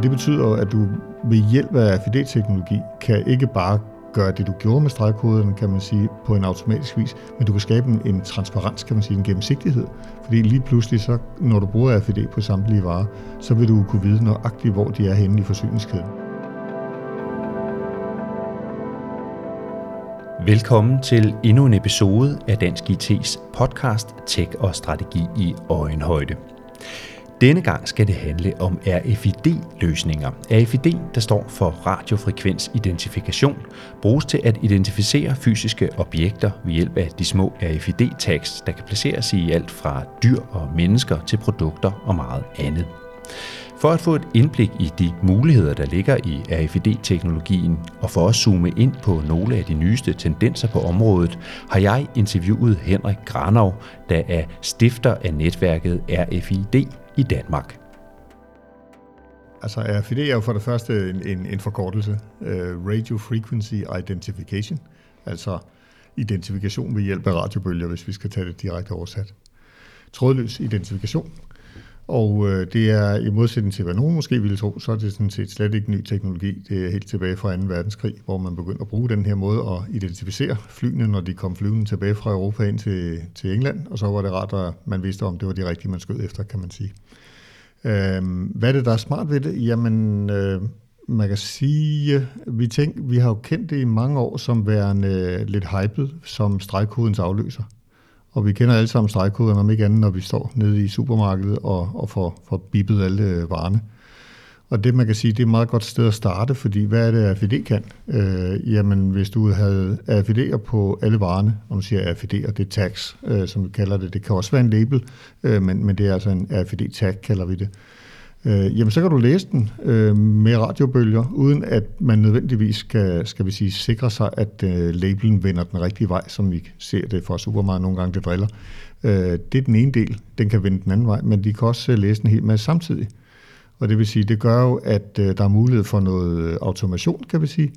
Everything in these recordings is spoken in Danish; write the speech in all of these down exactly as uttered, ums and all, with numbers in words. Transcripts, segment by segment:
Og det betyder, at du ved hjælp af R F I D-teknologi kan ikke bare gøre det, du gjorde med stregkoderne, kan man sige, på en automatisk vis, men du kan skabe en, en transparens, kan man sige, en gennemsigtighed. Fordi lige pludselig, så, når du bruger R F I D på samtlige varer, så vil du kunne vide nøjagtigt, hvor de er henne i forsyningskæden. Velkommen til endnu en episode af Dansk I T's podcast Tech og Strategi i Øjenhøjde. Denne gang skal det handle om R F I D-løsninger. R F I D, der står for radiofrekvensidentifikation, bruges til at identificere fysiske objekter ved hjælp af de små R F I D-tags, der kan placeres i alt fra dyr og mennesker til produkter og meget andet. For at få et indblik i de muligheder, der ligger i R F I D-teknologien, og for at zoome ind på nogle af de nyeste tendenser på området, har jeg interviewet Henrik Granov, der er stifter af netværket R F I D i Danmark. Altså R F I D er jo for det første en, en, en forkortelse, uh, Radio Frequency Identification, altså identifikation ved hjælp af radiobølger, hvis vi skal tage det direkte oversat. Trådløs identifikation. Og det er i modsætning til, hvad nogen måske ville tro, så er det sådan set slet ikke ny teknologi. Det er helt tilbage fra anden verdenskrig, hvor man begyndte at bruge den her måde at identificere flyene, når de kom flyvende tilbage fra Europa ind til, til England. Og så var det rart, at man vidste, om det var de rigtige, man skød efter, kan man sige. Øhm, hvad er det, der er smart ved det? Jamen, øh, man kan sige, vi, tænker, vi har jo kendt det i mange år som værende lidt hyped, som stregkodens afløser. Og vi kender alle sammen stregkoder, om ikke andet, når vi står nede i supermarkedet og, og får, får bippet alle varerne. Og det, man kan sige, det er et meget godt sted at starte, fordi hvad er det, R F I D kan? Øh, jamen, hvis du havde R F I D'er på alle varerne, og man siger R F I D'er, det er tags, øh, som vi kalder det. Det kan også være en label, øh, men, men det er altså en R F I D-tag, kalder vi det. Øh, jamen, så kan du læse den øh, med radiobølger, uden at man nødvendigvis skal, skal vi sige, sikre sig, at øh, labelen vender den rigtige vej, som vi ser det fra supermarkedet nogle gange, det driller. Øh, det er den ene del, den kan vende den anden vej, men de kan også læse en hel masse samtidig. Og det vil sige, det gør jo, at øh, der er mulighed for noget automation, kan vi sige,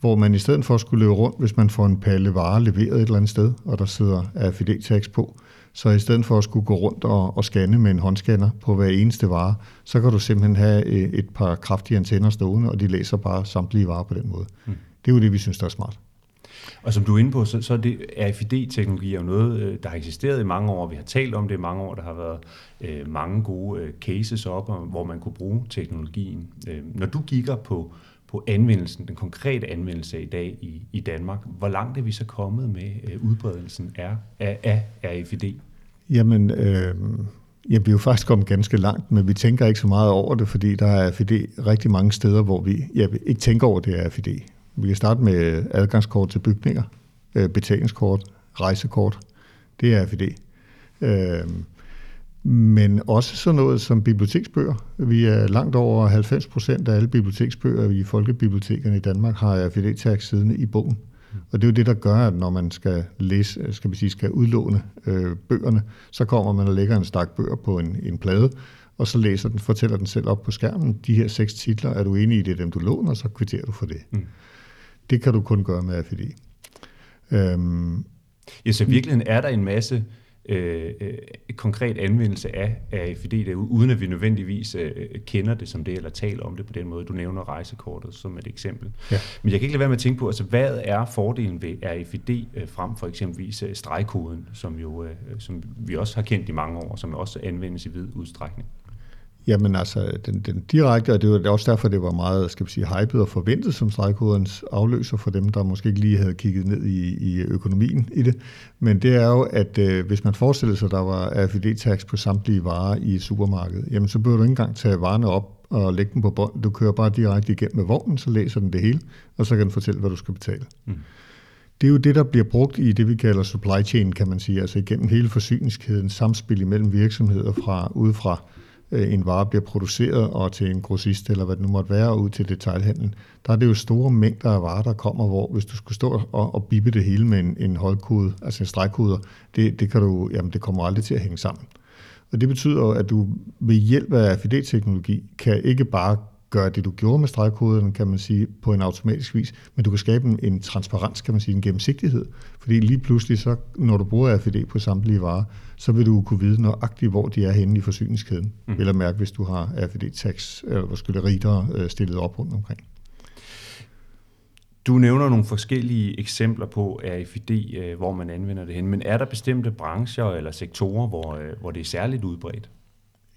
hvor man i stedet for at skulle løbe rundt, hvis man får en palle varer leveret et eller andet sted, og der sidder R F I D-tags på, så i stedet for at skulle gå rundt og, og scanne med en håndscanner på hver eneste vare, så kan du simpelthen have et par kraftige antenner stående, og de læser bare samtlige varer på den måde. Mm. Det er jo det, vi synes, der er smart. Og som du er inde på, så, så er det R F I D-teknologi er jo noget, der har eksisteret i mange år, vi har talt om det i mange år, der har været øh, mange gode øh, cases op, hvor man kunne bruge teknologien. Øh, når du kigger på på anvendelsen, den konkrete anvendelse i dag i, i Danmark. Hvor langt er vi så kommet med øh, udbredelsen af, af, af R F I D? Jamen, øh, jeg bliver jo faktisk kommet ganske langt, men vi tænker ikke så meget over det, fordi der er R F I D rigtig mange steder, hvor vi ja, ikke tænker over det er R F I D. Vi kan starte med adgangskort til bygninger, øh, betalingskort, rejsekort. Det er R F I D. Øh, Men også sådan noget som biblioteksbøger. Vi er langt over halvfems procent af alle biblioteksbøger i folkebibliotekerne i Danmark har R F I D-tag siddende i bogen. Og det er jo det, der gør, at når man skal læse, skal vi sige, skal udlåne øh, bøgerne, så kommer man og lægger en stak bøger på en, en plade, og så læser den, fortæller den selv op på skærmen. De her seks titler, er du enig i det, dem du låner, så kvitterer du for det. Mm. Det kan du kun gøre med R F I D. Øhm, ja, så virkelig er der en masse Øh, et konkret anvendelse af R F I D, der, uden at vi nødvendigvis øh, kender det som det, eller taler om det på den måde. Du nævner rejsekortet som et eksempel. Ja. Men jeg kan ikke lade være med at tænke på, altså, hvad er fordelen ved R F I D øh, frem for eksempelvis øh, stregkoden, som, jo, øh, som vi også har kendt i mange år, som også anvendes i vid udstrækning? Jamen altså, den, den direkte, og det var også derfor, det var meget, skal vi sige, hypet og forventet som stregkoderens afløser for dem, der måske ikke lige havde kigget ned i, i økonomien i det. Men det er jo, at øh, hvis man forestillede sig, at der var R F I D-tags på samtlige varer i supermarkedet, jamen så bør du ikke engang tage varerne op og lægge dem på bånd. Du kører bare direkte igennem med vognen, så læser den det hele, og så kan den fortælle, hvad du skal betale. Mm. Det er jo det, der bliver brugt i det, vi kalder supply chain, kan man sige, altså igennem hele forsyningskæden, samspil imellem virksomheder fra udefra. En vare bliver produceret og til en grossist, eller hvad det nu måtte være, ud til detailhandlen. Der er det jo store mængder af varer, der kommer, hvor hvis du skulle stå og, og bippe det hele med en, en holdkode, altså en stregkoder, det, det, kan du, jamen det kommer aldrig til at hænge sammen. Og det betyder jo, at du ved hjælp af R F I D-teknologi kan ikke bare gøre det, du gjorde med stregkoderne, kan man sige, på en automatisk vis, men du kan skabe en, en transparens, kan man sige, en gennemsigtighed. Fordi lige pludselig, så, når du bruger R F I D på samtlige varer, så vil du kunne vide nøjagtigt, hvor de er henne i forsyningskæden. Mm. Eller mærke, hvis du har R F I D-tags, eller hvor skulle readere stillet op rundt omkring. Du nævner nogle forskellige eksempler på R F I D, hvor man anvender det hen, men er der bestemte brancher eller sektorer, hvor, hvor det er særligt udbredt?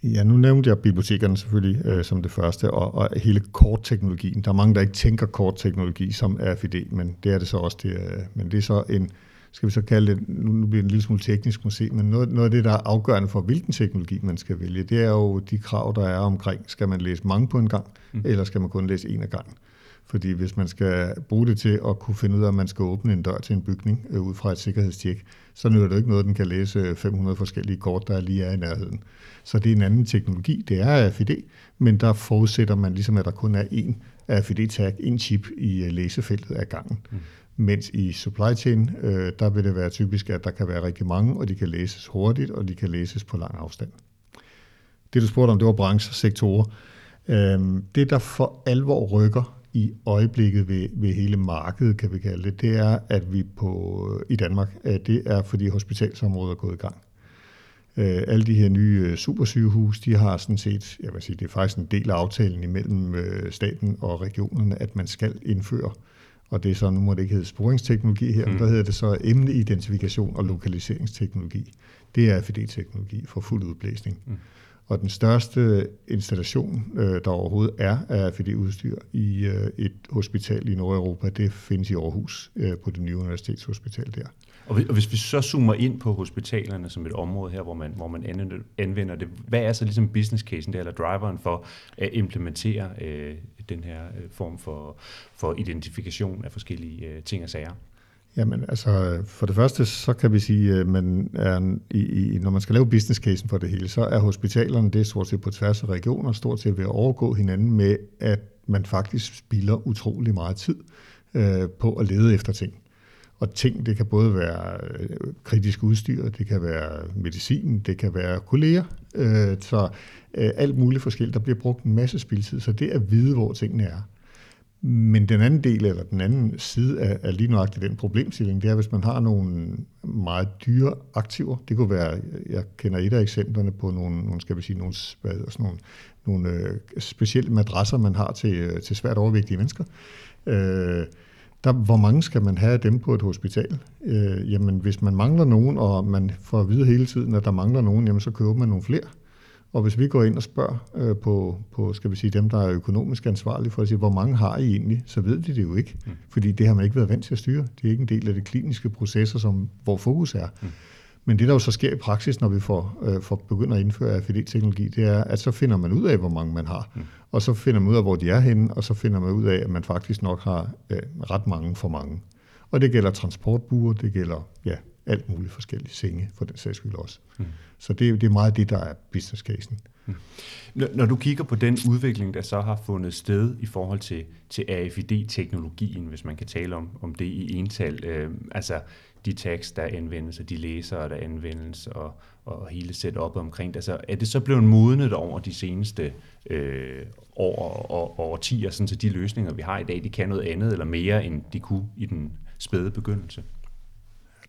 Ja, nu nævnte jeg bibliotekerne selvfølgelig øh, som det første, og, og hele kortteknologien. Der er mange, der ikke tænker kortteknologi som R F I D, men det er det så også. Det, øh, men det er så en, skal vi så kalde det, nu bliver det en lille smule teknisk måske, men noget, noget af det, der er afgørende for, hvilken teknologi man skal vælge, det er jo de krav, der er omkring. Skal man læse mange på en gang, mm. eller skal man kun læse en af gangen? Fordi hvis man skal bruge det til at kunne finde ud af, at man skal åbne en dør til en bygning øh, ud fra et sikkerhedstjek, så nytter det ikke noget, den kan læse fem hundrede forskellige kort, der lige er i nærheden. Så det er en anden teknologi, det er R F I D, men der forudsætter man ligesom, at der kun er én R F I D-tag, én chip i læsefeltet ad gangen. Mm. Mens i supply chain, øh, der vil det være typisk, at der kan være rigtig mange, og de kan læses hurtigt, og de kan læses på lang afstand. Det du spurgte om, det var brancher, sektorer. Øh, det der for alvor rykker i øjeblikket ved, ved hele markedet, kan vi kalde det, det er, at vi på, i Danmark, at det er, fordi hospitalsområdet er gået i gang. Øh, alle de her nye supersygehuse, de har sådan set, jeg vil sige, det er faktisk en del af aftalen imellem øh, staten og regionerne, at man skal indføre, og det er så, nu må det ikke hedde sporingsteknologi her, mm. der hedder det så emneidentifikation og lokaliseringsteknologi. Det er R F I D-teknologi for fuld udblæsning. Mm. Og den største installation, der overhovedet er af R F I D-udstyr i et hospital i Nordeuropa, det findes i Aarhus på det nye universitetshospital der. Og hvis vi så zoomer ind på hospitalerne som et område her, hvor man, hvor man anvender det, hvad er så ligesom business casen der, eller driveren for at implementere øh, den her form for, for identifikation af forskellige øh, ting og sager? Jamen altså, for det første, så kan vi sige, at man er, i, i, når man skal lave business casen for det hele, så er hospitalerne, det er stort set på tværs af regioner, stort set ved at overgå hinanden med, at man faktisk spilder utrolig meget tid øh, på at lede efter ting. Og ting, det kan både være kritisk udstyr, det kan være medicin, det kan være kolleger, øh, så øh, alt muligt forskelligt. Der bliver brugt en masse spildtid, så det at vide, hvor tingene er. Men den anden del, eller den anden side af, af lige nøjagtigt den problemstilling, det er, hvis man har nogle meget dyre aktiver. Det kunne være, jeg kender et af eksemplerne på nogle, nogle skal vi sige, nogle, hvad hedder sådan, nogle, nogle øh, specielle madrasser, man har til, til svært overvægtige mennesker. Øh, der, hvor mange skal man have af dem på et hospital? Øh, jamen, hvis man mangler nogen, og man får at vide hele tiden, at der mangler nogen, jamen, så køber man nogle flere. Og hvis vi går ind og spørger øh, på, på, skal vi sige, dem, der er økonomisk ansvarlige for at sige, hvor mange har I egentlig, så ved de det jo ikke. Mm. Fordi det har man ikke været vant til at styre. Det er ikke en del af de kliniske processer, som, hvor fokus er. Mm. Men det, der jo så sker i praksis, når vi får, øh, får begynder at indføre R F I D-teknologi, det er, at så finder man ud af, hvor mange man har. Mm. Og så finder man ud af, hvor de er henne, og så finder man ud af, at man faktisk nok har øh, ret mange for mange. Og det gælder transportbuer, det gælder, ja, alt muligt forskellige senge, for den sags skyld også. Mm. Så det, det er meget det, der er business casen. Mm. Når, når du kigger på den udvikling, der så har fundet sted i forhold til, til R F I D-teknologien, hvis man kan tale om, om det i ental, øh, altså de tags, der anvendes, og de læsere, der anvendes, og, og hele setupet omkring det, altså, er det så blevet modnet over de seneste øh, år og årtier, sådan så de løsninger, vi har i dag, de kan noget andet eller mere, end de kunne i den spæde begyndelse?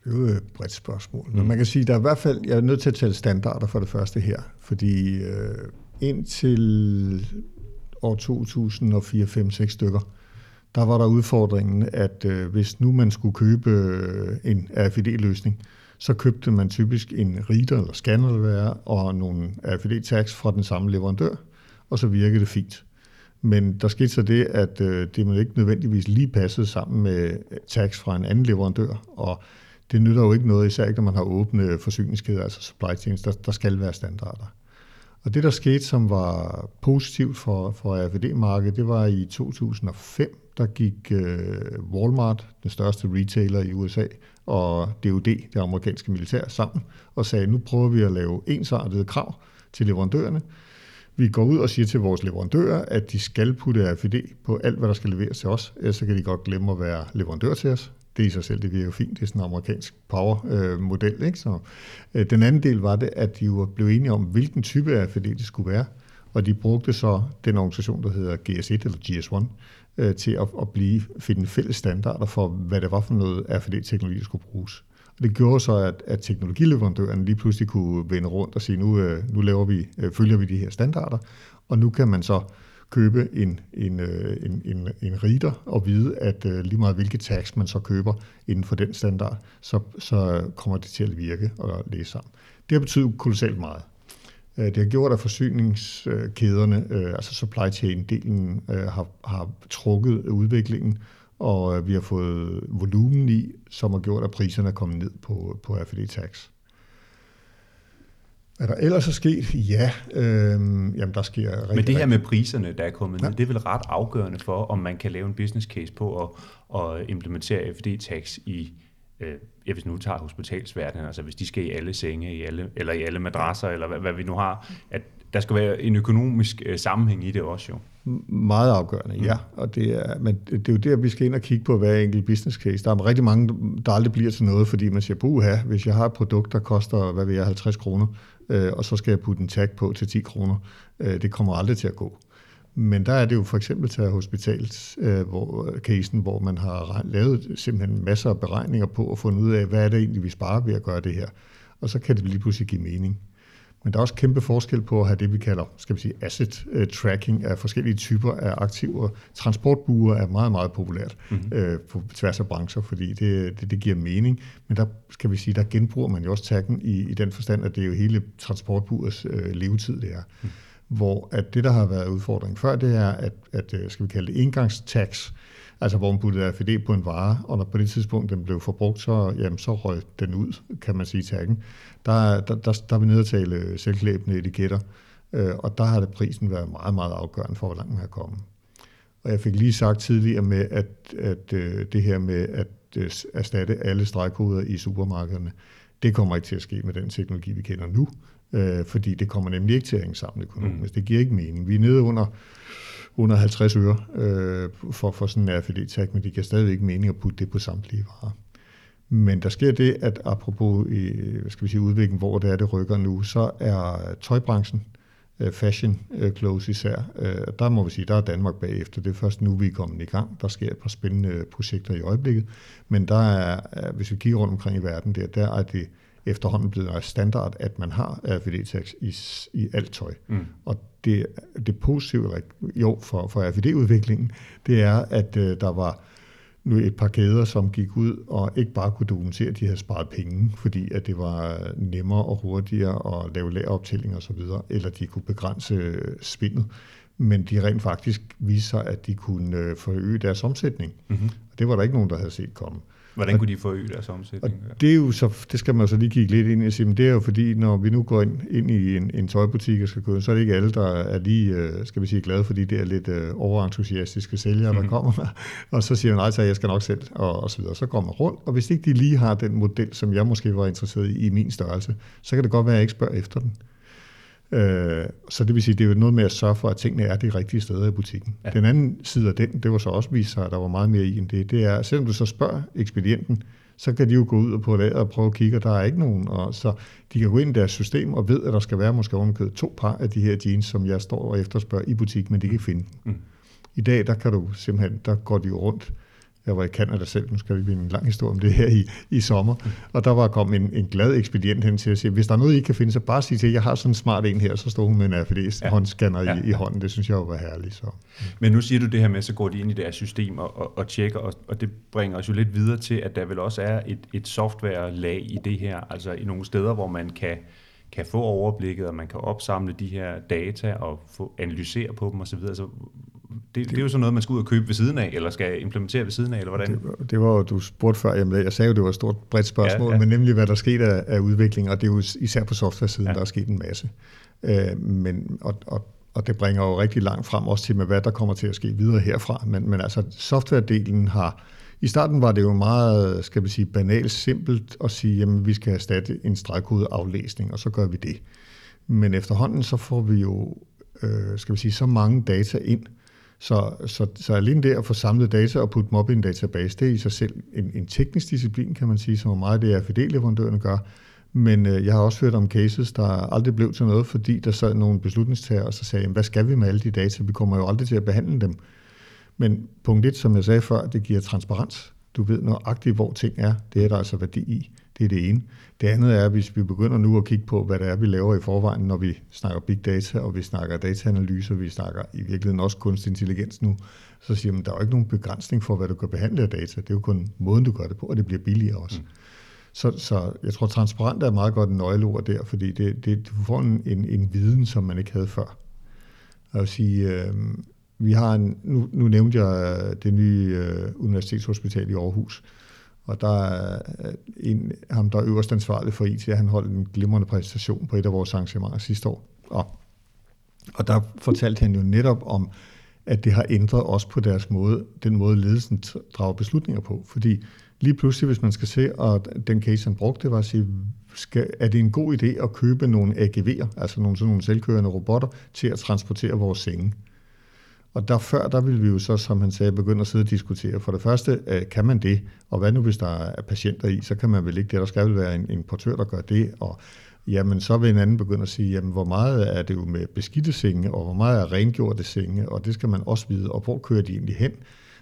Det er jo et bredt spørgsmål. Men man kan sige, der er i hvert fald, jeg er nødt til at tale standarder for det første her, fordi øh, indtil år to tusind og fire, fem, seks stykker, der var der udfordringen, at øh, hvis nu man skulle købe øh, en R F I D-løsning, så købte man typisk en reader eller scanner og nogle R F I D-tags fra den samme leverandør, og så virkede det fint. Men der skete så det, at øh, det man ikke nødvendigvis lige passede sammen med tags fra en anden leverandør, og det nytter jo ikke noget, især ikke, når man har åbne forsyningskæder, altså supply chains, der, der skal være standarder. Og det, der skete, som var positivt for, for R F I D-markedet, det var i to tusind og fem, der gik øh, Walmart, den største retailer i U S A, og D O D, det amerikanske militær, sammen og sagde, nu prøver vi at lave ensartede krav til leverandørerne. Vi går ud og siger til vores leverandører, at de skal putte R F I D på alt, hvad der skal leveres til os, ellers så kan de godt glemme at være leverandør til os. Det i sig selv, det virker jo fint. Det er sådan en amerikansk power-model. Øh, øh, den anden del var det, at de jo blev enige om, hvilken type R F I D det skulle være. Og de brugte så den organisation, der hedder G S et eller G S et, øh, til at, at blive, finde fælles standarder for, hvad det var for noget R F I D-teknologi, der skulle bruges. Og det gjorde så, at, at teknologileverandøren lige pludselig kunne vende rundt og sige, nu, øh, nu laver vi, øh, følger vi de her standarder, og nu kan man så købe en, en, en, en, en reader og vide, at uh, lige meget hvilke tags man så køber inden for den standard, så, så kommer det til at virke og læse sammen. Det har betydet kolossalt meget. Uh, det har gjort, at forsyningskæderne, uh, altså supply chain-delen, uh, har, har trukket udviklingen, og uh, vi har fået volumen i, som har gjort, at priserne er kommet ned på, på R F I D-tags. Er der ellers så sket? Ja, øh, jamen der sker rigtig... Men det her med priserne, der er kommet ja. ned, det er vel ret afgørende for, om man kan lave en business case på at, at implementere R F I D-tags i, øh, ja, hvis nu tager hospitalsverdenen, altså hvis de skal i alle senge, i alle, eller i alle madrasser, eller hvad, hvad vi nu har, at der skal være en økonomisk øh, sammenhæng i det også jo. Meget afgørende, ja. Og det er, men det er jo der, vi skal ind og kigge på hver enkelt business case. Der er rigtig mange, der aldrig bliver til noget, fordi man siger, puha, hvis jeg har et produkt, der koster, hvad ved jeg, halvtreds kroner, øh, og så skal jeg putte en tag på til ti kroner, øh, det kommer aldrig til at gå. Men der er det jo for eksempel til hospitalscasen, øh, hvor, hvor man har lavet simpelthen masser af beregninger på at fundet ud af, hvad er det egentlig, vi sparer ved at gøre det her. Og så kan det lige pludselig give mening. Men der er også kæmpe forskel på at have det, vi kalder, skal vi sige, asset uh, tracking af forskellige typer af aktiver. Transportbuer er meget, meget populært mm-hmm. uh, på tværs af brancher, fordi det, det, det giver mening. Men der, skal vi sige, der genbruger man jo også taggen i, i den forstand, at det er jo hele transportbuers uh, levetid, det er. Mm. Hvor at det, der har været udfordringen før, det er, at, at skal vi kalde det engangstags, altså hvor man puttede R F I D på en vare, og når på det tidspunkt den blev forbrugt, så, jamen, så røg den ud, kan man sige, taggen. Der, der, der, der er vi nede at tale selvklæbende etiketter, og der har det prisen været meget, meget afgørende for, hvor langt man har kommet. Og jeg fik lige sagt tidligere med, at, at det her med at erstatte alle stregkoder i supermarkederne, det kommer ikke til at ske med den teknologi, vi kender nu, fordi det kommer nemlig ikke til at hænge sammen økonomisk. Mm. Det giver ikke mening. Vi er nede under... under halvtreds øre øh, for, for sådan en R F I D-tag, men det giver stadig ikke mening at putte det på samtlige varer. Men der sker det, at apropos øh, skal vi sige, udviklingen, hvor det er, det rykker nu, så er tøjbranchen, øh, fashion øh, clothes især, øh, der må vi sige, der er Danmark bagefter. Det er først nu, vi er kommet i gang. Der sker et par spændende projekter i øjeblikket, men der er, hvis vi kigger rundt omkring i verden, der, der er det efterhånden blevet standard, at man har R F I D-tags i, i alt tøj. Mm. Og det, det positive jo, for, for R F I D-udviklingen, det er, at øh, der var nu et par kæder, som gik ud og ikke bare kunne dokumentere, at de havde sparet penge, fordi at det var nemmere og hurtigere at lave lageroptælling og så videre, eller de kunne begrænse spindet. Men de rent faktisk viste sig, at de kunne forøge deres omsætning. Mm-hmm. Og det var der ikke nogen, der havde set komme. Hvordan kunne de forøge deres omsætning? Og det, er jo så, det skal man så lige kigge lidt ind i og sige, men det er jo fordi, når vi nu går ind, ind i en, en tøjbutik og skal købe, så er det ikke alle, der er lige, skal vi sige, glade for de der lidt overentusiastiske sælgere, mm-hmm. der kommer. Og så siger man, nej, så jeg skal nok selv, og, og så videre. Så går man rundt, og hvis ikke de lige har den model, som jeg måske var interesseret i, i min størrelse, så kan det godt være, at jeg ikke spørger efter den. Så det vil sige, det er jo noget med at sørge for, at tingene er de rigtige steder i butikken. Ja. Den anden side af den, det var så også vist sig, at der var meget mere i end det, det er, selvom du så spørger ekspedienten, så kan de jo gå ud og på lager og prøve at kigge, og der er ikke nogen. Og så de kan gå ind i deres system og ved, at der skal være måske ovenkøbet to par af de her jeans, som jeg står og efterspørger i butikken, men de kan ikke finde dem. Mm. I dag, der kan du simpelthen, der går de jo rundt. Jeg var i Canada selv, nu skal det blive en lang historie om det her i, i sommer, og der var kommet en, en glad ekspedient hen til at sige, hvis der er noget, I kan finde, så bare sig til, jeg har sådan en smart en her, så står hun med en R F I D-håndscanner ja. ja. i, i hånden, det synes jeg jo var herligt. Så. Men nu siger du det her med, så går de ind i deres system og, og, og tjekker, og, og det bringer os jo lidt videre til, at der vel også er et, et software-lag i det her, altså i nogle steder, hvor man kan, kan få overblikket, og man kan opsamle de her data og få, analysere på dem osv., så Det, det er jo sådan noget, man skal ud og købe ved siden af, eller skal implementere ved siden af, eller hvordan? Det var, det var jo, du spurgte før, jamen, jeg sagde jo, det var et stort bredt spørgsmål, ja, ja. men nemlig hvad der skete af, af udvikling, og det er jo især på software-siden, ja. der er sket en masse. Øh, men, og, og, og det bringer jo rigtig langt frem også til, med hvad der kommer til at ske videre herfra. Men, men altså, software-delen har... I starten var det jo meget, skal vi sige, banalt simpelt at sige, jamen vi skal erstatte en stregkodeaflæsning, og så gør vi det. Men efterhånden så får vi jo, øh, skal vi sige, så mange data ind, Så, så, så alene det at få samlet data og putte dem op i en database, det er i sig selv en, en teknisk disciplin, kan man sige, som er meget det R F I D-leverandørerne gør, Men øh, jeg har også hørt om cases, der aldrig blev til noget, fordi der sad nogle beslutningstagere og så sagde, hvad skal vi med alle de data? Vi kommer jo aldrig til at behandle dem. Men punkt et, som jeg sagde før, det giver transparens. Du ved nøjagtigt, hvor ting er. Det er der altså værdi i. Det er det ene. Det andet er, hvis vi begynder nu at kigge på, hvad det er, vi laver i forvejen, når vi snakker big data, og vi snakker dataanalyse, og vi snakker i virkeligheden også kunstig intelligens nu, så siger man, der er jo ikke nogen begrænsning for, hvad du kan behandle af data. Det er jo kun måden, du gør det på, og det bliver billigere også. Mm. Så, så jeg tror, transparent er meget godt en nøgleord der, fordi det, det, du får en, en, en viden, som man ikke havde før. Jeg vil sige, øh, vi har en, nu, nu nævnte jeg det nye øh, universitetshospital i Aarhus, og der er en, ham, der er øverst ansvarlig for I T, han holdt en glimrende præsentation på et af vores arrangementer sidste år. Og, og der fortalte han jo netop om, at det har ændret også på deres måde, den måde ledelsen drager beslutninger på. Fordi lige pludselig, hvis man skal se, og den case, han brugte, var at sige, skal, er det en god idé at købe nogle A G V'er, altså nogle, sådan nogle selvkørende robotter, til at transportere vores senge? Og der før, der ville vi jo så, som han sagde, begynde at sidde og diskutere. For det første, kan man det? Og hvad nu, hvis der er patienter i? Så kan man vel ikke det. Der skal vel være en, en portør, der gør det. Og jamen, så vil en anden begynde at sige, jamen, hvor meget er det jo med beskidte senge, og hvor meget er rengjorte senge, og det skal man også vide. Og hvor kører de egentlig hen?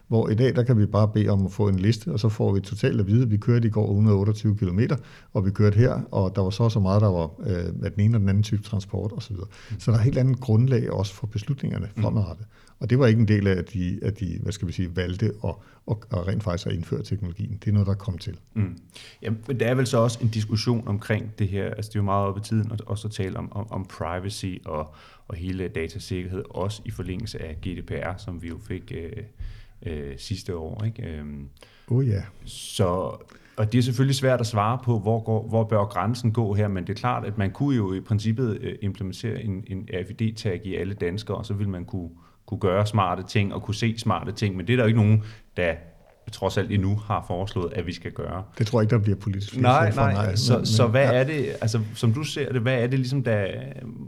Hvor i dag, der kan vi bare bede om at få en liste, og så får vi totalt at vide, at vi kørte i går et hundrede og otteogtyve kilometer, og vi kørte her, og der var så så meget, der var øh, af den ene og den anden type transport osv. Mm. Så der er et helt andet grundlag også for beslutningerne fremadrettet. Mm. Og det var ikke en del af, at de, at de hvad skal vi sige, valgte og, og, og rent faktisk at indføre teknologien. Det er noget, der kom til. Mm. Ja, men der er vel så også en diskussion omkring det her, altså det er jo meget oppe i tiden, og også at tale om, om, om privacy og, og hele datasikkerhed, også i forlængelse af G D P R, som vi jo fik... Øh, Øh, sidste år, ikke? Øhm, oh ja. Yeah. Så, og det er selvfølgelig svært at svare på, hvor, går, hvor bør grænsen gå her, men det er klart, at man kunne jo i princippet implementere en, en R F I D-tag i alle danskere, og så ville man kunne, kunne gøre smarte ting og kunne se smarte ting, men det er der jo ikke nogen, der trods alt endnu har foreslået, at vi skal gøre. Det tror jeg ikke, der bliver politisk. Nej, nej. nej. Så, men, så hvad ja. er det, altså som du ser det, hvad er det ligesom, der,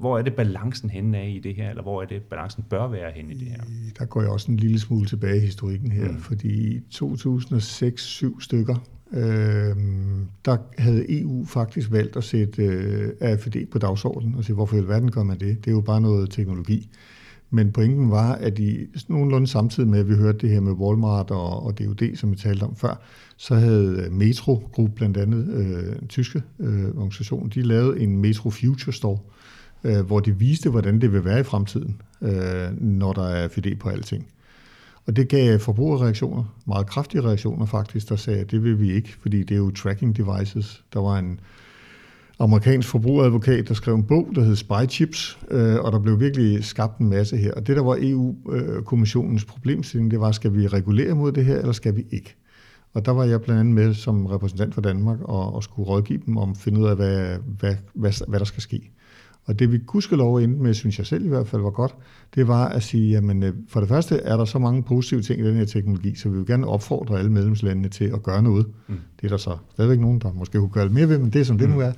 hvor er det balancen henne af i det her, eller hvor er det balancen bør være henne i det her? Der går jeg også en lille smule tilbage i historikken her, mm. fordi i to tusind og seks syv stykker, øh, der havde E U faktisk valgt at sætte øh, R F I D på dagsordenen, og sige, hvorfor i verden gør man det? Det er jo bare noget teknologi. Men pointen var, at i nogenlunde samtidig med, at vi hørte det her med Walmart og, og D O D, som vi talte om før, så havde Metro Group, blandt andet øh, en tyske øh, organisation, de lavede en Metro Future Store, øh, hvor de viste, hvordan det vil være i fremtiden, øh, når der er R F I D på alting. Og det gav forbrugerreaktioner, meget kraftige reaktioner faktisk, der sagde, at det vil vi ikke, fordi det er jo tracking devices. Der var en... amerikansk forbrugeradvokat, der skrev en bog, der hed Spy Chips, øh, og der blev virkelig skabt en masse her. Og det, der var E U-kommissionens problemstilling, det var, skal vi regulere mod det her, eller skal vi ikke? Og der var jeg blandt andet med som repræsentant for Danmark, og, og skulle rådgive dem om at finde ud af, hvad, hvad, hvad, hvad der skal ske. Og det vi gudskelov endte med, synes jeg selv i hvert fald var godt, det var at sige, jamen for det første er der så mange positive ting i den her teknologi, så vi vil gerne opfordre alle medlemslandene til at gøre noget. Mm. Det er der så stadigvæk nogen, der måske kunne gøre lidt mere ved, men det er som mm. det nu er.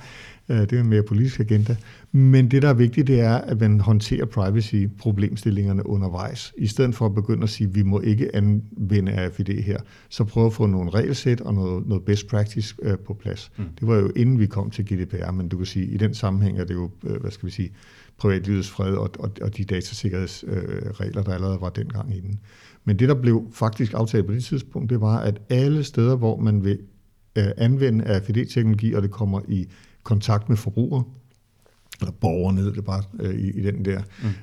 Det er en mere politisk agenda. Men det, der er vigtigt, det er, at man håndterer privacy-problemstillingerne undervejs. I stedet for at begynde at sige, at vi må ikke anvende R F I D her, så prøve at få nogle regelsæt og noget, noget best practice øh, på plads. Mm. Det var jo inden vi kom til G D P R, men du kan sige, at i den sammenhæng er det jo, øh, hvad skal vi sige, privatlivets fred og, og, og de datasikkerhedsregler, øh, der allerede var dengang inden. Men det, der blev faktisk aftalt på det tidspunkt, det var, at alle steder, hvor man vil øh, anvende R F I D-teknologi, og det kommer i kontakt med forbrugere, eller borgerne, det er bare øh, i, i den der,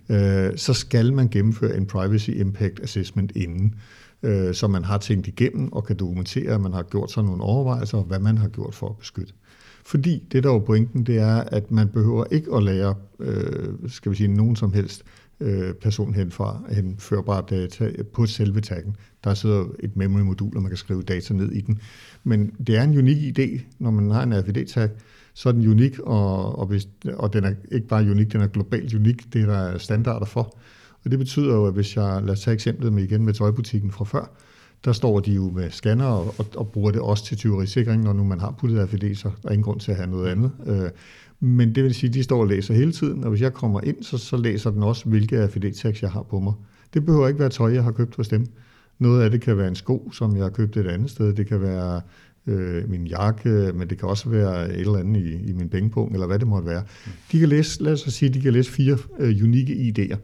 mm. øh, så skal man gennemføre en Privacy Impact Assessment inden, øh, så man har tænkt igennem og kan dokumentere, at man har gjort sådan nogle overvejelser, og hvad man har gjort for at beskytte. Fordi det, der er jo pointen, det er, at man behøver ikke at lære, øh, skal vi sige, nogen som helst øh, person henfra, henførbare data på selve taggen. Der sidder et memory-modul, og man kan skrive data ned i den. Men det er en unik idé, når man har en R F I D-tag, så er den unik, og, og, hvis, og den er ikke bare unik, den er globalt unik, det er der standarder for. Og det betyder jo, at hvis jeg, lad os tage eksemplet med igen med tøjbutikken fra før, der står de jo med scanner og, og, og bruger det også til tyverisikring, når nu man har puttet R F I D, så er der ingen grund til at have noget andet. Men det vil sige, at de står og læser hele tiden, og hvis jeg kommer ind, så, så læser den også, hvilke R F I D-tags jeg har på mig. Det behøver ikke være tøj, jeg har købt hos dem. Noget af det kan være en sko, som jeg har købt et andet sted. Det kan være øh, min jakke, men det kan også være et eller andet i, i min pengepunkt, eller hvad det måtte være. De kan læse, lad os sige, de kan læse fire øh, unikke I D'er.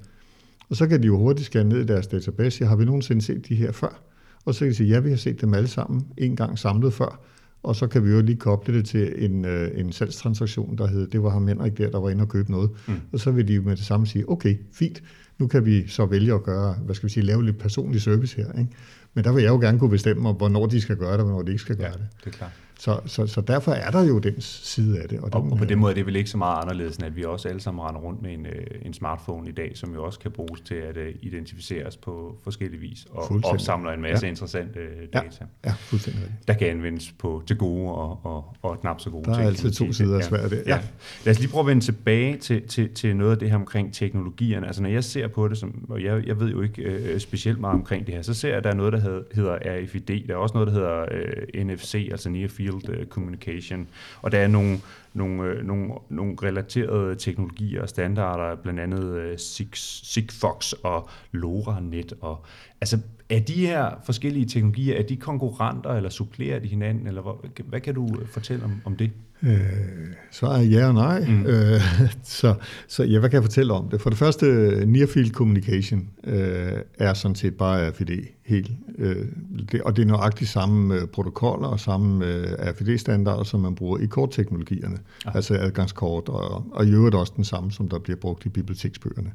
Og så kan de jo hurtigt scanne ned i deres database. Har vi nogensinde set de her før? Og så kan de sige, ja, vi har set dem alle sammen, en gang samlet før. Og så kan vi jo lige koble det til en, øh, en salgstransaktion, der hed, det var ham Henrik der, der var inde og købe noget. Mm. Og så vil de med det samme sige, okay, fint, nu kan vi så vælge at gøre, hvad skal vi sige, lave lidt personlig service her, ikke? Men der vil jeg jo gerne kunne bestemme, hvornår de skal gøre det, og hvornår de ikke skal gøre ja, det. Det er klart. Så, så, så derfor er der jo den side af det. Og, og, den, og på den måde er det vel ikke så meget anderledes, end at vi også alle sammen render rundt med en, en smartphone i dag, som jo også kan bruges til at uh, identificeres på forskellige vis, og opsamler en masse ja. interessante uh, data. Ja, ja, fuldstændig. Der kan anvendes på til gode og, og, og knap så gode ting. Der er ting, altid to sider af sværet det. Ja. Ja. Lad os lige prøve at vende tilbage til, til, til noget af det her omkring teknologierne. Altså når jeg ser på det, som, og jeg, jeg ved jo ikke øh, specielt meget omkring det her, så ser jeg, at der er noget, der hedder R F I D. Der er også noget, der hedder øh, N F C, altså Near Field Communication, og der er nogle, nogle, nogle, nogle relaterede teknologier og standarder, blandt andet Sig, Sigfox og LoRaNet. Og, altså, er de her forskellige teknologier, er de konkurrenter, eller supplerer de hinanden, eller hvor, hvad kan du fortælle om, om det? Øh, så er ja og nej. Mm. Øh, så, så ja, hvad kan jeg fortælle om det? For det første, Near Field Communication øh, er sådan set bare R F I D helt. Øh, det, og det er nøjagtigt samme øh, protokoller og samme øh, R F I D-standarder, som man bruger i kortteknologierne. Ah. Altså adgangskort, og, og i øvrigt også den samme, som der bliver brugt i biblioteksbøgerne.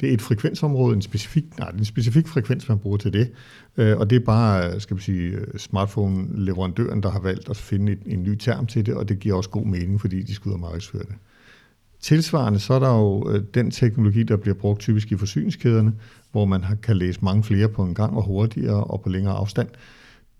Det er et frekvensområde, en specifik, nej, en specifik frekvens, man bruger til det. Øh, og det er bare, skal man sige, smartphone-leverandøren, der har valgt at finde et, en ny term til det, og det giver også god mening, fordi de skal ud og markedsføre det. Tilsvarende, så er der jo øh, den teknologi, der bliver brugt typisk i forsyningskæderne, hvor man har, kan læse mange flere på en gang og hurtigere og på længere afstand.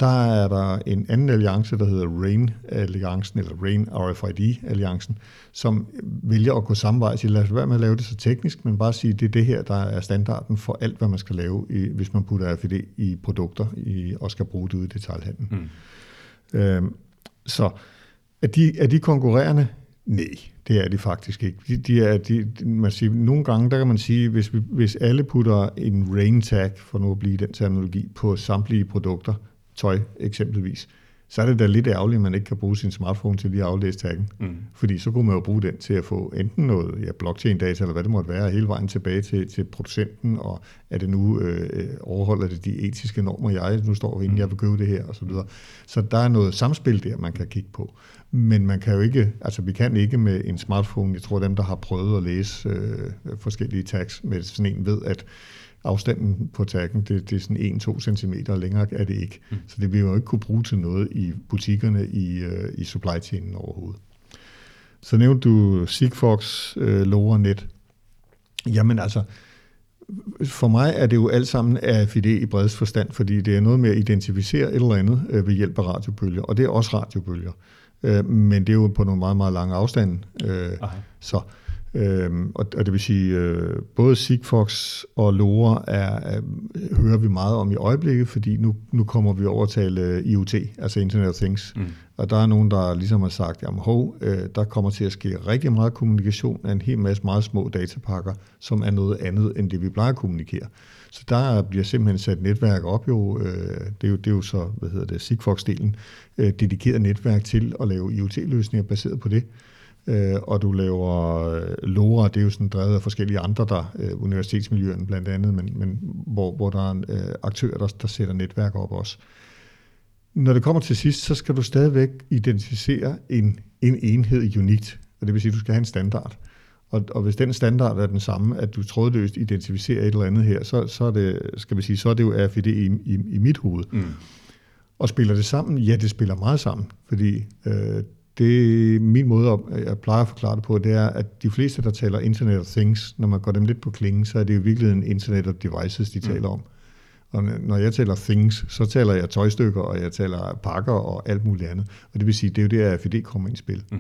Der er der en anden alliance, der hedder RAIN-alliancen, eller RAIN R F I D-alliancen, som vælger at gå samvejs i, lad os være med at lave det så teknisk, men bare sige, at det er det her, der er standarden for alt, hvad man skal lave, i, hvis man putter R F I D i produkter i, og skal bruge det ude i detailhandlen. Mm. Øhm, så er de, er de konkurrerende? Nej, det er de faktisk ikke. De, de er, de, man siger, nogle gange der kan man sige, hvis, vi, hvis alle putter en RAIN-tag, for nu at blive den terminologi, på samtlige produkter, tøj eksempelvis, så er det da lidt ærgerligt, at man ikke kan bruge sin smartphone til lige at aflæse taggen. Mm. Fordi så kunne man jo bruge den til at få enten noget ja, blockchain-data, eller hvad det måtte være, hele vejen tilbage til, til producenten, og er det nu øh, overholder det de etiske normer, jeg nu står inden, mm. jeg vil købe det her, og så videre. Så der er noget samspil der, man kan kigge på. Men man kan jo ikke, altså vi kan ikke med en smartphone, jeg tror dem, der har prøvet at læse øh, forskellige tags med sådan en, ved at afstanden på taggen, det, det er sådan en til to centimeter længere er det ikke. Mm. Så det vil jo ikke kunne bruge til noget i butikkerne i, øh, i supply chainen overhovedet. Så nævnte du Sigfox, øh, LoRaNet. Jamen altså, for mig er det jo alt sammen R F I D i bredest forstand, fordi det er noget med at identificere et eller andet øh, ved hjælp af radiobølger, og det er også radiobølger. Øh, men det er jo på nogle meget, meget lange afstande. Øh, så... Øhm, og, og det vil sige, øh, både Sigfox og LoRa er, øh, hører vi meget om i øjeblikket, fordi nu, nu kommer vi over at tale I O T, altså Internet of Things. Mm. Og der er nogen, der ligesom har sagt, jamen hov, øh, der kommer til at ske rigtig meget kommunikation af en hel masse meget små datapakker, som er noget andet end det, vi plejer at kommunikere. Så der bliver simpelthen sat netværk op jo, øh, det, er jo det er jo så, hvad hedder det, Sigfox-delen, øh, dedikeret netværk til at lave I O T-løsninger baseret på det. Øh, og du laver øh, LoRa, det er jo sådan drevet af forskellige andre, der øh, universitetsmiljøerne blandt andet, men, men hvor, hvor der er en øh, aktør, der, der sætter netværk op også. Når det kommer til sidst, så skal du stadigvæk identificere en, en enhed unikt, og det vil sige, at du skal have en standard. Og, og hvis den standard er den samme, at du trådløst identificerer et eller andet her, så, så, er, det, skal vi sige, så er det jo R F I D i, i, i mit hoved. Mm. Og spiller det sammen? Ja, det spiller meget sammen, fordi øh, det, min måde, jeg plejer at forklare det på, det er, at de fleste, der taler Internet of Things, når man går dem lidt på klingen, så er det jo virkelig en Internet of Devices, de taler mm. om. Og når jeg taler Things, så taler jeg tøjstykker, og jeg taler pakker og alt muligt andet. Og det vil sige, det er jo det, at R F I D kommer ind i spil. Mm.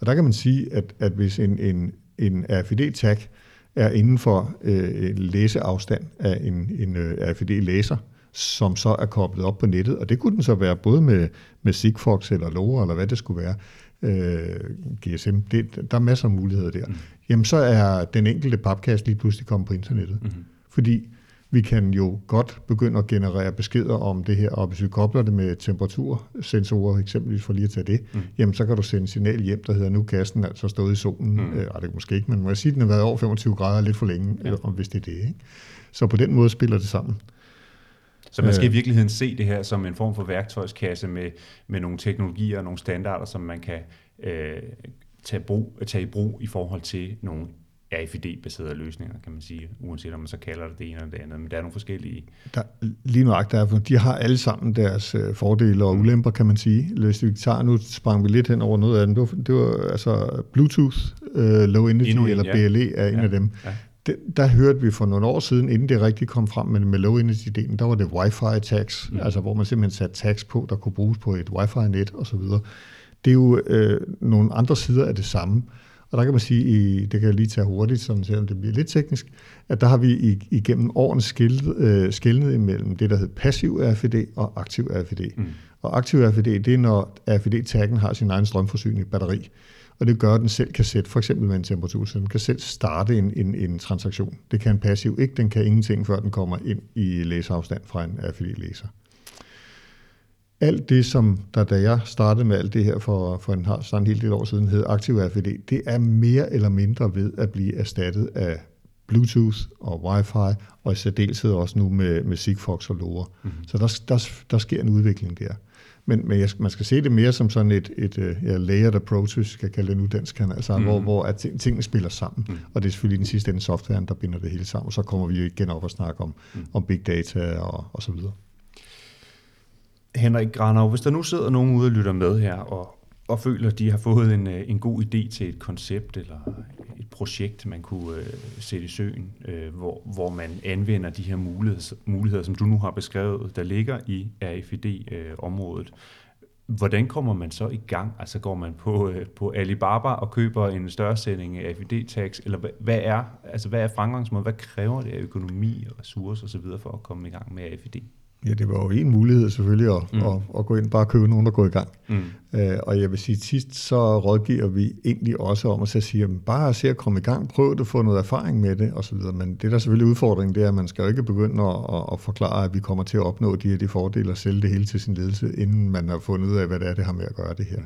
Og der kan man sige, at, at hvis en, en, en R F I D-tag er inden for øh, læseafstand af en, en øh, R F I D-læser, som så er koblet op på nettet, og det kunne den så være både med, med Sigfox eller LoRa, eller hvad det skulle være, øh, G S M, det, der er masser af muligheder der, mm. jamen så er den enkelte papkasse lige pludselig kommet på internettet. Mm. Fordi Vi kan jo godt begynde at generere beskeder om det her, og hvis vi kobler det med temperatursensorer, eksempelvis for lige at tage det, mm. jamen så kan du sende signal hjem, der hedder, nu gassen altså stået i solen. Mm. Øh, det måske ikke, men må jeg sige, at den har været over femogtyve grader lidt for længe, ja. Eller, hvis det er det. Ikke? Så på den måde spiller det sammen. Så man skal i virkeligheden se det her som en form for værktøjskasse med, med nogle teknologier og nogle standarder, som man kan øh, tage, brug, tage i brug i forhold til nogle R F I D-baserede løsninger, kan man sige, uanset om man så kalder det det ene eller det andet, men der er nogle forskellige. Der, lige nøjagtigt derfor, de har alle sammen deres fordele og ulemper, kan man sige. Hvis vi tager nu, sprang vi lidt hen over noget af dem. Det var, det var altså Bluetooth, uh, Low Energy en, eller ja. B L E er en ja. Af dem. Ja. Den, der hørte vi for nogle år siden, inden det rigtig kom frem med, med low energy-delen, der var det Wi-Fi-tags, mm. altså hvor man simpelthen satte tags på, der kunne bruges på et Wi-Fi-net osv. Det er jo øh, nogle andre sider af det samme. Og der kan man sige, det kan jeg lige tage hurtigt, sådan, selvom det bliver lidt teknisk, at der har vi igennem årene skelnet imellem det, der hedder passiv R F I D og aktiv R F I D. Mm. Og aktiv R F I D, det er, når R F I D-taggen har sin egen strømforsyning i batteri. Og det gør, at den selv kan sætte, for eksempel med en temperatur, så den kan selv starte en, en, en transaktion. Det kan en passiv ikke, den kan ingenting, før den kommer ind i læseafstand fra en R F I D-læser. Alt det, som der, da jeg startede med alt det her for, for en, sådan en hel del år siden, hed aktiv R F I D, det er mere eller mindre ved at blive erstattet af Bluetooth og Wi-Fi, og i særdeleshed også nu med, med Sigfox og LoRa. Mm-hmm. Så der, der, der sker en udvikling der. Men, men jeg, man skal se det mere som sådan et, et, et ja, layered approach, hvis jeg kan kalde det nu dansk, altså, mm. hvor, hvor at tingene spiller sammen. Mm. Og det er selvfølgelig den sidste ende softwaren, der binder det hele sammen. Og så kommer vi igen op og snakke om, mm. om big data og, og så videre. Henrik Granov, hvis der nu sidder nogen ude og lytter med her, og, og føler, at de har fået en, en god idé til et koncept eller et projekt, man kunne øh, sætte i søen, øh, hvor, hvor man anvender de her muligheder, muligheder, som du nu har beskrevet, der ligger i R F I D-området. Hvordan kommer man så i gang? Altså går man på, øh, på Alibaba og køber en større sending af R F I D-tags, eller hvad, hvad er, altså hvad er fremgangsmåden? Hvad kræver det af økonomi og ressourcer osv. for at komme i gang med R F I D? Ja, det var jo en mulighed selvfølgelig at, mm. at, at gå ind bare købe nogen, der går i gang. Mm. Øh, og jeg vil sige, at sidst så rådgiver vi egentlig også om at så sige, at bare se at komme i gang, prøv at få noget erfaring med det osv. Men det der selvfølgelig udfordringen, det er, at man skal jo ikke begynde at, at forklare, at vi kommer til at opnå de her de fordele og sælge det hele til sin ledelse, inden man har fundet ud af, hvad det er, det har med at gøre det her.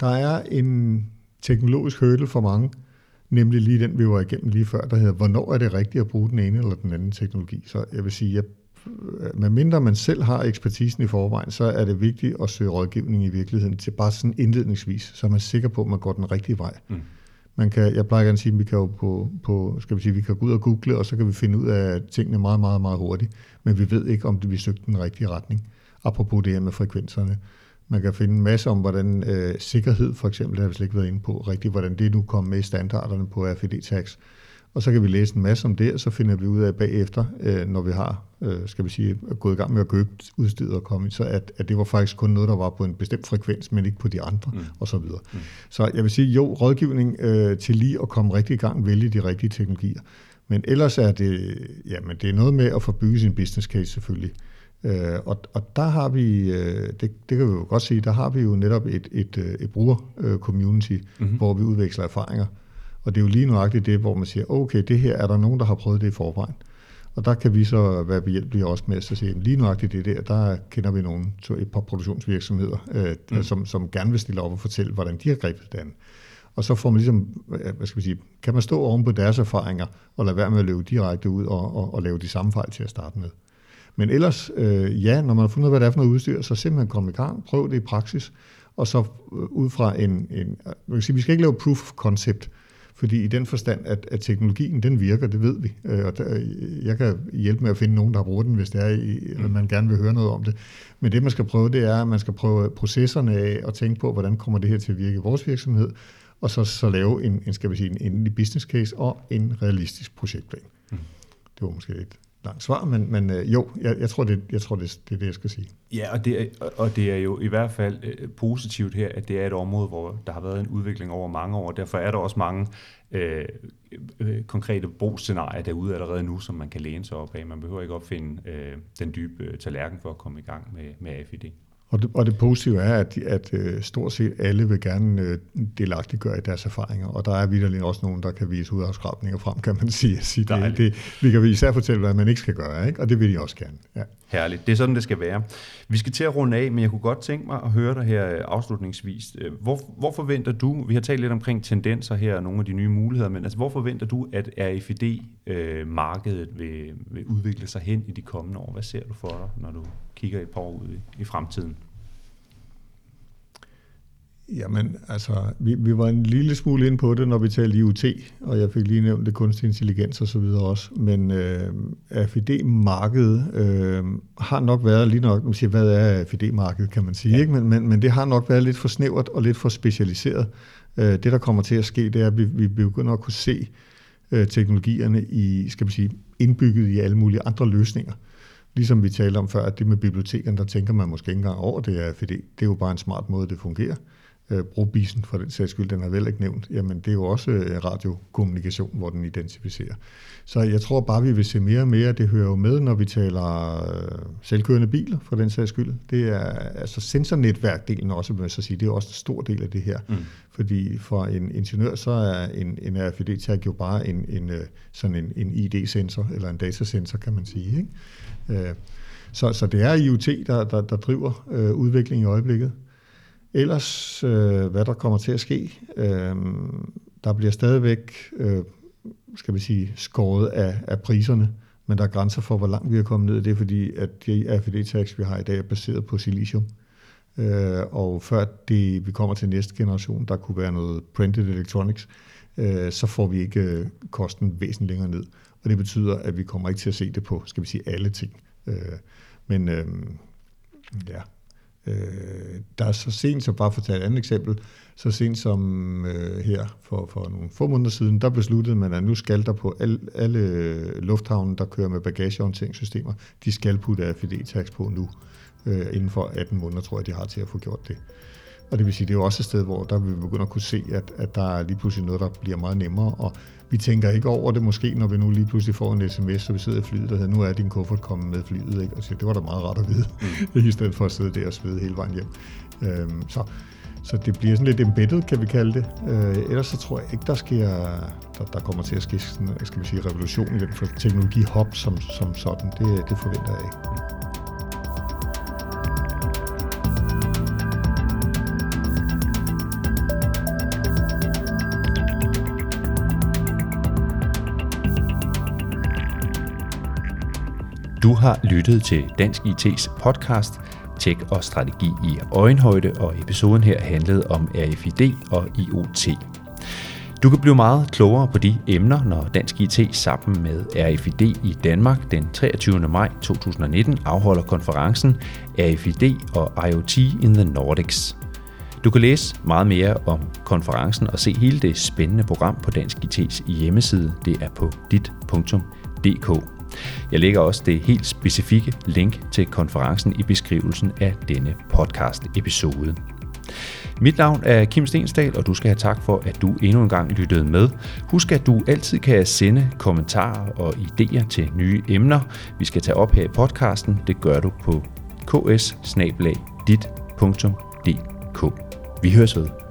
Der er en teknologisk hurdle for mange, nemlig lige den, vi var igennem lige før, der hedder, hvornår er det rigtigt at bruge den ene eller den anden teknologi? Så jeg vil sige, at med mindre man selv har ekspertisen i forvejen, så er det vigtigt at søge rådgivning i virkeligheden til bare sådan indledningsvis, så man er sikker på, at man går den rigtige vej. Mm. Man kan, jeg plejer gerne at sige, at vi kan jo på, på, skal vi sige, vi kan gå ud og google, og så kan vi finde ud af tingene meget, meget, meget hurtigt, men vi ved ikke, om det, vi søgte den rigtige retning. Apropos det her med frekvenserne. Man kan finde en masse om, hvordan øh, sikkerhed for eksempel, det har vi slet ikke været inde på rigtigt, hvordan det nu kom med i standarderne på R F I D-tags. Og så kan vi læse en masse om det, og så finder vi ud af bagefter, øh, når vi har øh, skal vi sige, gået i gang med at købe udstyret og komme ind, så at, at det var faktisk kun noget, der var på en bestemt frekvens, men ikke på de andre, mm. og så videre. Mm. Så jeg vil sige, jo, rådgivning øh, til lige at komme rigtig i gang, vælge de rigtige teknologier. Men ellers er det, jamen, det er noget med at forbygge sin business case selvfølgelig. Øh, og, og der har vi, øh, det, det kan vi jo godt sige, der har vi jo netop et, et, et, et bruger-community, mm-hmm. hvor vi udveksler erfaringer. Og det er jo lige nøjagtigt det, hvor man siger, okay, det her er der nogen, der har prøvet det i forvejen. Og der kan vi så være behjælpelige også med at sige, lige nøjagtigt det der, der kender vi nogle et par produktionsvirksomheder, øh, mm. som, som gerne vil stille op og fortælle, hvordan de har grebet det an. Og så får man ligesom, hvad skal vi sige, kan man stå oven på deres erfaringer og lade være med at løbe direkte ud og, og, og lave de samme fejl til at starte med. Men ellers, øh, ja, når man har fundet ud af, hvad det er for noget udstyr, så simpelthen komme i gang, prøv det i praksis, og så ud fra en, en man kan sige, vi skal ikke lave proof of concept. Fordi i den forstand, at, at teknologien, den virker, det ved vi. Og der, jeg kan hjælpe med at finde nogen, der har brugt den, hvis det er, i, man gerne vil høre noget om det. Men det, man skal prøve, det er, at man skal prøve processerne af og tænke på, hvordan kommer det her til at virke i vores virksomhed, og så, så lave en, en, skal vi sige, en endelig business case og en realistisk projektplan. Mm. Det var måske et langt svar, men, men jo, jeg, jeg tror, det, jeg tror det, det er det, jeg skal sige. Ja, og det, er, og det er jo i hvert fald positivt her, at det er et område, hvor der har været en udvikling over mange år. Derfor er der også mange øh, konkrete brugsscenarier derude allerede nu, som man kan læne sig op af. Man behøver ikke opfinde øh, den dybe tallerken for at komme i gang med, med R F I D. Og det, og det positive er, at, at stort set alle vil gerne delagtiggøre i deres erfaringer, og der er vitterligt også nogen, der kan vise hudafskrabninger frem, kan man sige. sige det, det, vi kan især fortælle, hvad man ikke skal gøre, ikke? Og det vil de også gerne. Ja. Herligt, det er sådan, det skal være. Vi skal til at runde af, men jeg kunne godt tænke mig at høre dig her afslutningsvis. Hvor, hvor forventer du, vi har talt lidt omkring tendenser her og nogle af de nye muligheder, men altså, hvor forventer du, at R F I D-markedet vil, vil udvikle sig hen i de kommende år? Hvad ser du for dig, når du kigger et par år ud i, i fremtiden? Jamen, altså, vi, vi var en lille smule inde på det, når vi talte I O T, og jeg fik lige nævnt det kunstig intelligens og så videre også, men øh, R F I D-markedet øh, har nok været lige nok, man siger, hvad er R F I D-markedet, kan man sige, ja. Ikke? Men, men, men det har nok været lidt for snævert og lidt for specialiseret. Øh, det, der kommer til at ske, det er, at vi, vi begynder at kunne se øh, teknologierne i, skal man sige, indbygget i alle mulige andre løsninger. Ligesom vi talte om før, at det med bibliotekerne, der tænker man måske ikke engang over det er R F I D. Det er jo bare en smart måde, det fungerer. Brogbisen for den sags skyld, den har vel ikke nævnt, jamen det er jo også radiokommunikation, hvor den identificerer. Så jeg tror bare, vi vil se mere og mere, det hører jo med, når vi taler selvkørende biler for den sags skyld. Det er altså sensornetværkdelen også, vil jeg så sige, det er også en stor del af det her. Mm. Fordi for en ingeniør, så er en, en R F I D-tag jo bare en, en, sådan en, en I D-sensor, eller en datasensor, kan man sige, ikke? Så, så det er I O T, der, der, der driver udviklingen i øjeblikket. Ellers, øh, hvad der kommer til at ske, øh, der bliver stadigvæk, øh, skal vi sige, skåret af, af priserne, men der er grænser for, hvor langt vi er kommet ned. Det er fordi, at de R F I D-tags, vi har i dag, er baseret på silicium. Øh, og før det, vi kommer til næste generation, der kunne være noget printed electronics, øh, så får vi ikke øh, kosten væsentligt længere ned. Og det betyder, at vi kommer ikke til at se det på, skal vi sige, alle ting. Øh, men øh, ja... Øh, der er så sent som, bare for at tage et andet eksempel, så sent som øh, her for, for nogle få måneder siden, der besluttede man, at nu skal der på al, alle lufthavne, der kører med bagagehåndteringssystemer, de skal putte R F I D-tags på nu, øh, inden for atten måneder, tror jeg, de har til at få gjort det. Og det vil sige, det er jo også et sted, hvor der vil vi begynde at kunne se, at, at der er lige pludselig noget, der bliver meget nemmere, og vi tænker ikke over det måske, når vi nu lige pludselig får en sms, så vi sidder i flyet, der hedder, nu er din kuffert kommet med flyet, ikke? Og siger, det var da meget rart at vide, mm. i stedet for at sidde der og svede hele vejen hjem. Øhm, så, så det bliver sådan lidt embedded, kan vi kalde det. Øh, ellers så tror jeg ikke, der sker, der, der kommer til at ske sådan, skal vi sige, revolution i den teknologi-hop som, som sådan. Det, det forventer jeg ikke. Du har lyttet til Dansk I T's podcast, Tech og Strategi i Øjenhøjde, og episoden her handlede om R F I D og I O T. Du kan blive meget klogere på de emner, når Dansk I T sammen med R F I D i Danmark den treogtyvende maj to tusind nitten afholder konferencen R F I D og I O T in the Nordics. Du kan læse meget mere om konferencen og se hele det spændende program på Dansk I T's hjemmeside. Det er på dit punktum d k. Jeg lægger også det helt specifikke link til konferencen i beskrivelsen af denne podcast-episode. Mit navn er Kim Stensdal, og du skal have tak for, at du endnu en gang lyttede med. Husk, at du altid kan sende kommentarer og idéer til nye emner, vi skal tage op her i podcasten. Det gør du på k s bindestreg dit punktum d k. Vi høres ved.